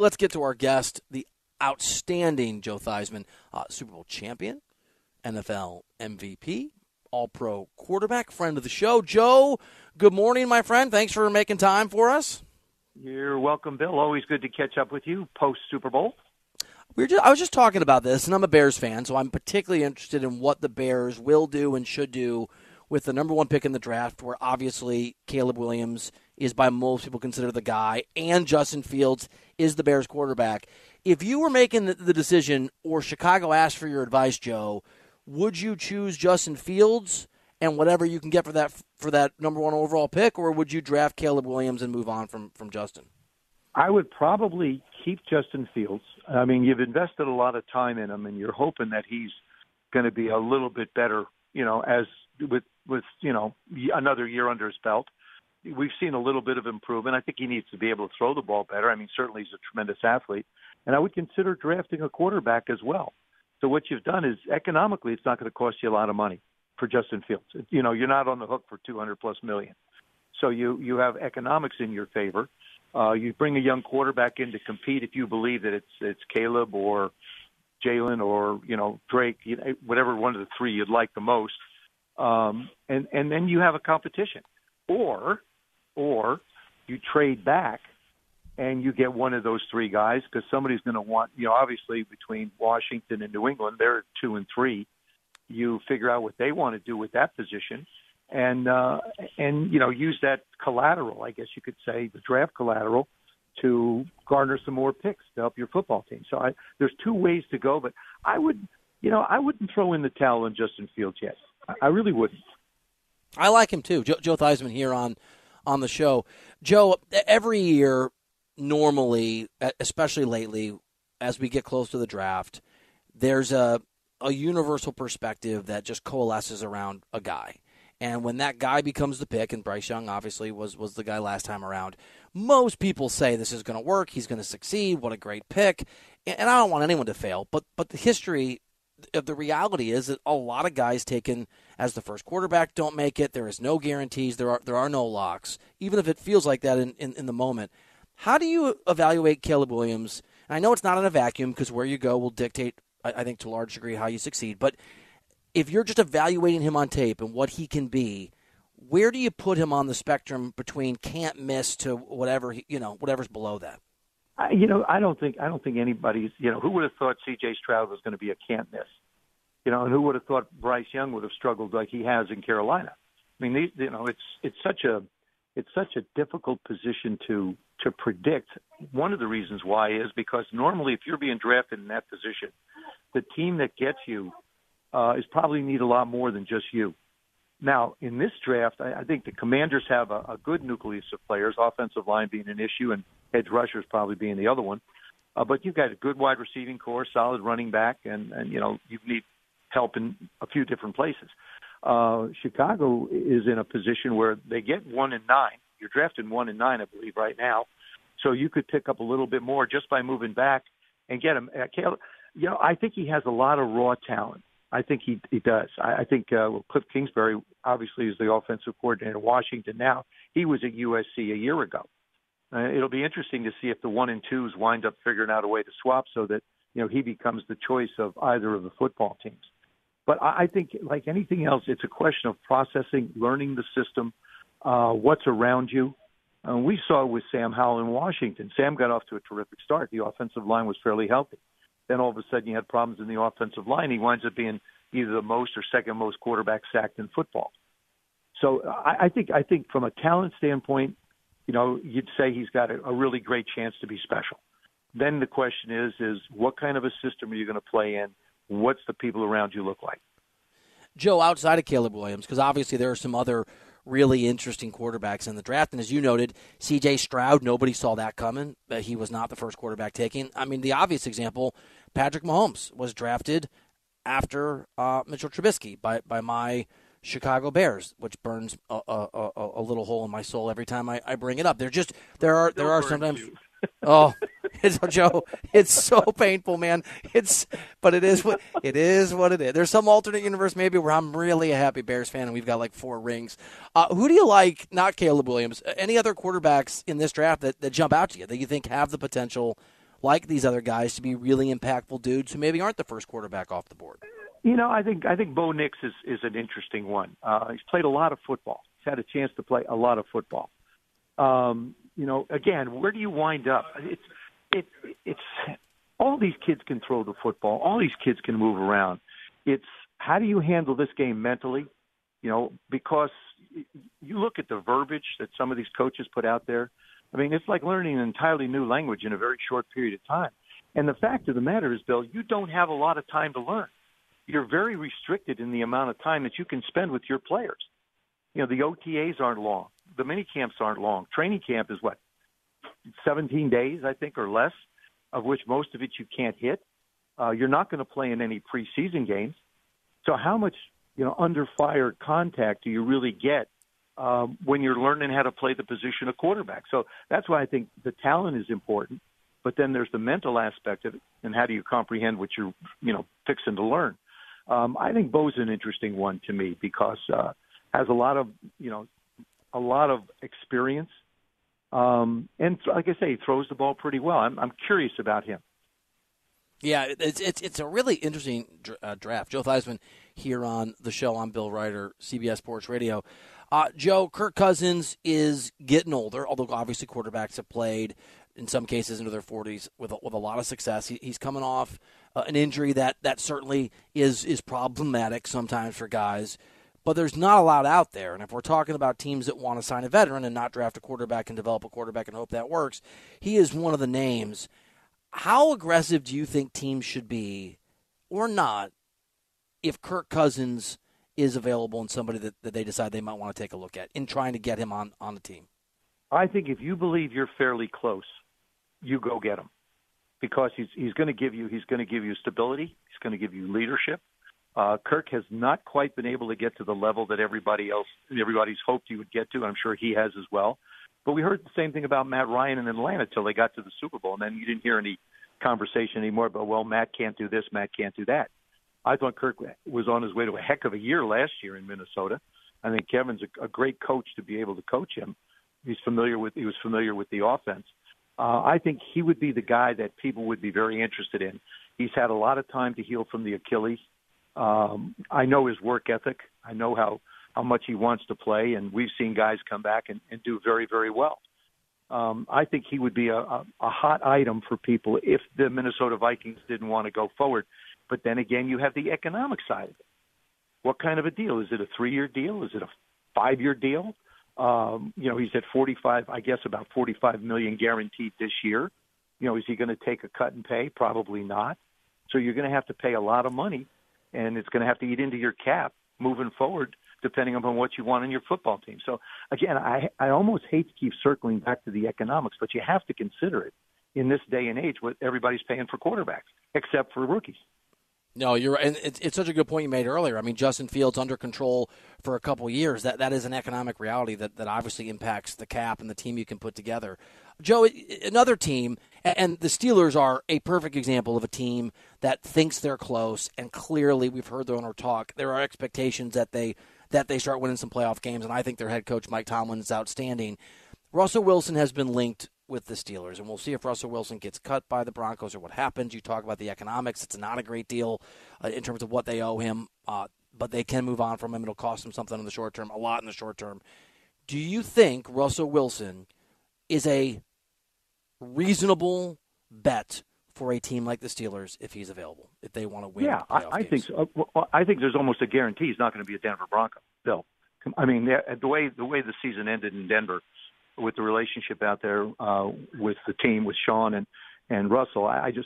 Let's get to our guest, the outstanding Joe Theismann, Super Bowl champion, NFL MVP, All-Pro quarterback, friend of the show. Joe, good morning, my friend. Thanks for making time for us. You're welcome, Bill. Always good to catch up with you post-Super Bowl. I was just talking about this, and I'm a Bears fan, so I'm particularly interested in what the Bears will do and should do with the number one pick in the draft, where obviously Caleb Williams is by most people considered the guy, and Justin Fields is the Bears quarterback. If you were making the decision, or Chicago asked for your advice, Joe, would you choose Justin Fields and whatever you can get for that number one overall pick, or would you draft Caleb Williams and move on from Justin? I would probably keep Justin Fields. I mean, you've invested a lot of time in him, and you're hoping that he's going to be a little bit better, you know, as with you know, another year under his belt. We've seen a little bit of improvement. I think he needs to be able to throw the ball better. I mean, certainly he's a tremendous athlete. And I would consider drafting a quarterback as well. So what you've done is, economically, it's not going to cost you a lot of money for Justin Fields. You know, you're not on the hook for $200+ million. So you have economics in your favor. You bring a young quarterback in to compete if you believe that it's Caleb or Jalen or, you know, Drake, whatever one of the three you'd like the most. And then you have a competition. Or you trade back and you get one of those three guys, because somebody's going to want, you know, obviously between Washington and New England, they're 2 and 3. You figure out what they want to do with that position and you know, use that collateral, I guess you could say, the draft collateral, to garner some more picks to help your football team. So there's two ways to go, but I wouldn't throw in the towel on Justin Fields yet. I really wouldn't. I like him too. Joe Theismann here on the show. Joe, every year, normally, especially lately, as we get close to the draft, there's a universal perspective that just coalesces around a guy. And when that guy becomes the pick, and Bryce Young obviously was the guy last time around, most people say this is going to work, he's going to succeed, what a great pick. And I don't want anyone to fail, but the history of the reality is that a lot of guys taken as the first quarterback don't make it. There is no guarantees. There are no locks, even if it feels like that in the moment. How do you evaluate Caleb Williams? And I know it's not in a vacuum, because where you go will dictate, I think, to a large degree how you succeed. But if you're just evaluating him on tape and what he can be, where do you put him on the spectrum between can't miss to whatever whatever's below that? I don't think anybody's, you know, who would have thought C.J. Stroud was going to be a can't miss? You know, and who would have thought Bryce Young would have struggled like he has in Carolina? I mean, these, you know, it's such a difficult position to predict. One of the reasons why is because normally if you're being drafted in that position, the team that gets you is probably need a lot more than just you. Now, in this draft, I think the Commanders have a good nucleus of players, offensive line being an issue and edge rushers probably being the other one. But you've got a good wide receiving core, solid running back, and you know, you need help in a few different places. Chicago is in a position where they get 1 and 9. You're drafting 1 and 9, I believe, right now. So you could pick up a little bit more just by moving back and get him. Caleb, you know, I think he has a lot of raw talent. I think he does. I think Cliff Kingsbury obviously is the offensive coordinator in Washington now. He was at USC a year ago. It'll be interesting to see if the 1 and 2s wind up figuring out a way to swap so that, you know, he becomes the choice of either of the football teams. But I think, like anything else, it's a question of processing, learning the system, what's around you. And we saw with Sam Howell in Washington. Sam got off to a terrific start. The offensive line was fairly healthy. Then all of a sudden you had problems in the offensive line. He winds up being either the most or second most quarterback sacked in football. So I think from a talent standpoint, you know, you'd say he's got a really great chance to be special. Then the question is what kind of a system are you going to play in? What's the people around you look like? Joe, outside of Caleb Williams, because obviously there are some other really interesting quarterbacks in the draft. And as you noted, C.J. Stroud, nobody saw that coming. He was not the first quarterback taken. I mean, the obvious example, Patrick Mahomes was drafted after Mitchell Trubisky by my Chicago Bears, which burns a little hole in my soul every time I bring it up. There are sometimes – oh, it's, Joe, it's so painful, man. But it is what it is. There's some alternate universe maybe where I'm really a happy Bears fan and we've got like 4 rings. Who do you like, not Caleb Williams, any other quarterbacks in this draft that jump out to you that you think have the potential, like these other guys, to be really impactful dudes who maybe aren't the first quarterback off the board? You know, I think Bo Nix is an interesting one. He's played a lot of football. He's had a chance to play a lot of football. You know, again, where do you wind up? It's all these kids can throw the football. All these kids can move around. It's how do you handle this game mentally? You know, because you look at the verbiage that some of these coaches put out there. I mean, it's like learning an entirely new language in a very short period of time. And the fact of the matter is, Bill, you don't have a lot of time to learn. You're very restricted in the amount of time that you can spend with your players. You know, the OTAs aren't long. The mini camps aren't long. Training camp is, 17 days, I think, or less, of which most of it you can't hit. You're not going to play in any preseason games. So how much, under fire contact do you really get when you're learning how to play the position of quarterback? So that's why I think the talent is important. But then there's the mental aspect of it, and how do you comprehend what you're, fixing to learn? I think Bo's an interesting one to me because has a lot of experience, and like I say, he throws the ball pretty well. I'm curious about him. Yeah, it's a really interesting draft. Joe Theismann here on the show. I'm Bill Ryder, CBS Sports Radio. Joe, Kirk Cousins is getting older, although obviously quarterbacks have played in some cases into their 40s with a lot of success. He's coming off an injury that certainly is problematic sometimes for guys, but there's not a lot out there. And if we're talking about teams that want to sign a veteran and not draft a quarterback and develop a quarterback and hope that works, he is one of the names. How aggressive do you think teams should be or not if Kirk Cousins is available and somebody that they decide they might want to take a look at in trying to get him on the team? I think if you believe you're fairly close, you go get him, because he's going to give you stability. He's going to give you leadership. Kirk has not quite been able to get to the level that everybody's hoped he would get to. I'm sure he has as well. But we heard the same thing about Matt Ryan in Atlanta till they got to the Super Bowl, and then you didn't hear any conversation anymore about, well, Matt can't do this, Matt can't do that. I thought Kirk was on his way to a heck of a year last year in Minnesota. I think Kevin's a great coach to be able to coach him. He was familiar with the offense. I think he would be the guy that people would be very interested in. He's had a lot of time to heal from the Achilles. I know his work ethic. I know how much he wants to play, and we've seen guys come back and do very, very well. I think he would be a hot item for people if the Minnesota Vikings didn't want to go forward. But then again, you have the economic side of it. What kind of a deal? Is it a 3-year deal? Is it a 5-year deal? He's at 45, I guess about 45 million guaranteed this year. Is he going to take a cut and pay? Probably not. So you're going to have to pay a lot of money, and it's going to have to eat into your cap moving forward, depending upon what you want in your football team. So again, I almost hate to keep circling back to the economics, but you have to consider it in this day and age what everybody's paying for quarterbacks, except for rookies. No, you're right. And it's such a good point you made earlier. I mean, Justin Fields under control for a couple years. That is an economic reality that obviously impacts the cap and the team you can put together. Joe, another team, and the Steelers are a perfect example of a team that thinks they're close, and clearly we've heard their owner talk. There are expectations that they start winning some playoff games, and I think their head coach, Mike Tomlin, is outstanding. Russell Wilson has been linked with the Steelers, and we'll see if Russell Wilson gets cut by the Broncos or what happens. You talk about the economics. It's not a great deal in terms of what they owe him, but they can move on from him. It'll cost him something in the short term, a lot in the short term. Do you think Russell Wilson is a reasonable bet for a team like the Steelers if he's available, if they want to win. Yeah, I think so. I think there's almost a guarantee he's not going to be a Denver Bronco, Bill. I mean, the way the season ended in Denver with the relationship out there with the team, with Sean and Russell, that's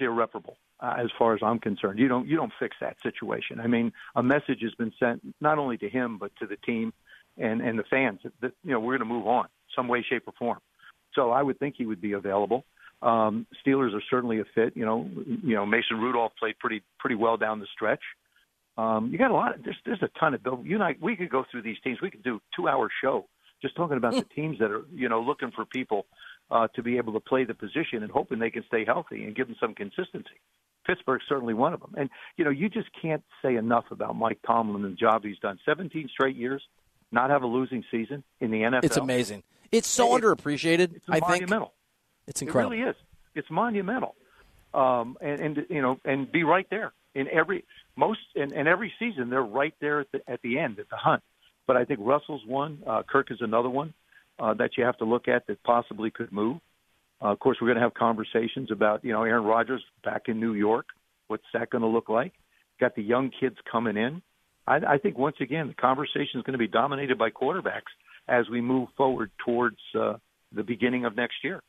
irreparable as far as I'm concerned. You don't fix that situation. I mean, a message has been sent not only to him but to the team and the fans that we're going to move on some way, shape, or form. So I would think he would be available. Steelers are certainly a fit. Mason Rudolph played pretty well down the stretch. You got a lot. There's a ton of Bill. You and I, we could go through these teams. We could do a 2-hour show just talking about the teams that are looking for people to be able to play the position and hoping they can stay healthy and give them some consistency. Pittsburgh's certainly one of them. And you just can't say enough about Mike Tomlin and the job he's done. 17 straight years, not have a losing season in the NFL. It's amazing. It's so underappreciated. It's monumental. It's incredible. It really is. It's monumental. And be right there in every. Most and every season, they're right there at the end, at the hunt. But I think Russell's one. Kirk is another one that you have to look at that possibly could move. Of course, we're going to have conversations about, Aaron Rodgers back in New York. What's that going to look like? Got the young kids coming in. I think, once again, the conversation is going to be dominated by quarterbacks as we move forward towards the beginning of next year.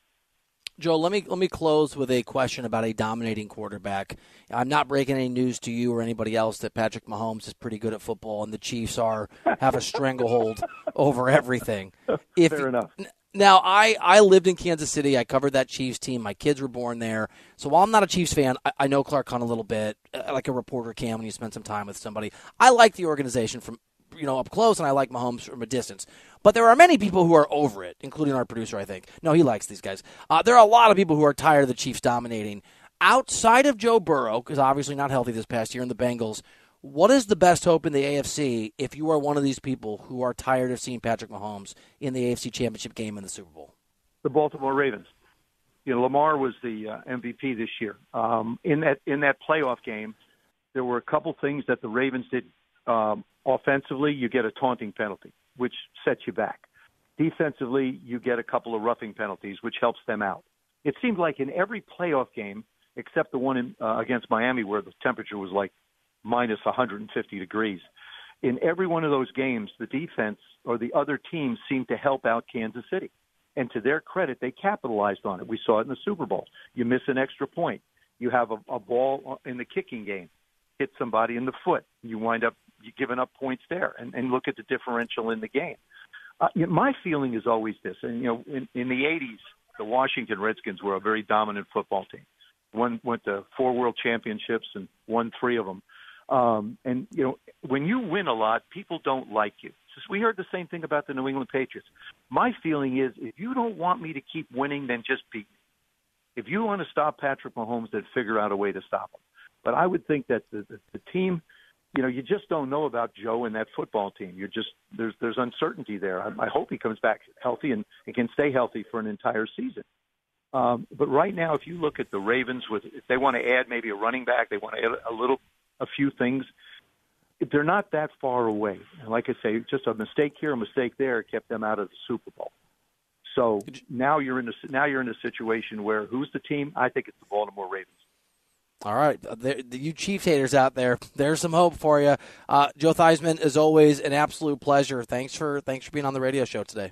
Joe, let me close with a question about a dominating quarterback. I'm not breaking any news to you or anybody else that Patrick Mahomes is pretty good at football and the Chiefs have a stranglehold over everything. Fair enough. Now, I lived in Kansas City. I covered that Chiefs team. My kids were born there. So while I'm not a Chiefs fan, I know Clark Hunt a little bit, like a reporter can when you spend some time with somebody. I like the organization from up close, and I like Mahomes from a distance. But there are many people who are over it, including our producer, I think. No, he likes these guys. There are a lot of people who are tired of the Chiefs dominating. Outside of Joe Burrow, because obviously not healthy this past year, and the Bengals, what is the best hope in the AFC if you are one of these people who are tired of seeing Patrick Mahomes in the AFC Championship game in the Super Bowl? The Baltimore Ravens. Lamar was the MVP this year. In that playoff game, there were a couple things that the Ravens did. Offensively, you get a taunting penalty, which sets you back. Defensively, you get a couple of roughing penalties, which helps them out. It seemed like in every playoff game, except the one against Miami where the temperature was like minus 150 degrees, in every one of those games, the defense or the other team seemed to help out Kansas City. And to their credit, they capitalized on it. We saw it in the Super Bowl. You miss an extra point. You have a ball in the kicking game, hit somebody in the foot. You wind up giving up points there, and look at the differential in the game. My feeling is always this, and in the 80s, the Washington Redskins were a very dominant football team. Went to 4 world championships and won 3 of them. When you win a lot, people don't like you. We heard the same thing about the New England Patriots. My feeling is, if you don't want me to keep winning, then just beat me. If you want to stop Patrick Mahomes, then figure out a way to stop him. But I would think that the team, you just don't know about Joe and that football team. You're just there's uncertainty there. I hope he comes back healthy and can stay healthy for an entire season. But right now, if you look at the Ravens, if they want to add maybe a running back, they want to add a few things. They're not that far away. And like I say, just a mistake here, a mistake there kept them out of the Super Bowl. So now you're in a situation where who's the team? I think it's the Baltimore Ravens. All right, you Chiefs haters out there, there's some hope for you. Joe Theismann, as always, an absolute pleasure. Thanks for being on the radio show today.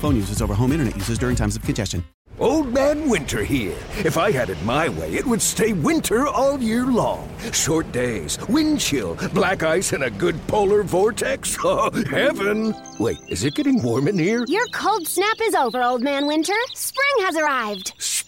phone users over home internet users during times of congestion. Old Man Winter here. If I had it my way, it would stay winter all year long. Short days, wind chill, black ice, and a good polar vortex. Oh, heaven. Wait, is it getting warm in here? Your cold snap is over, Old Man Winter. Spring has arrived.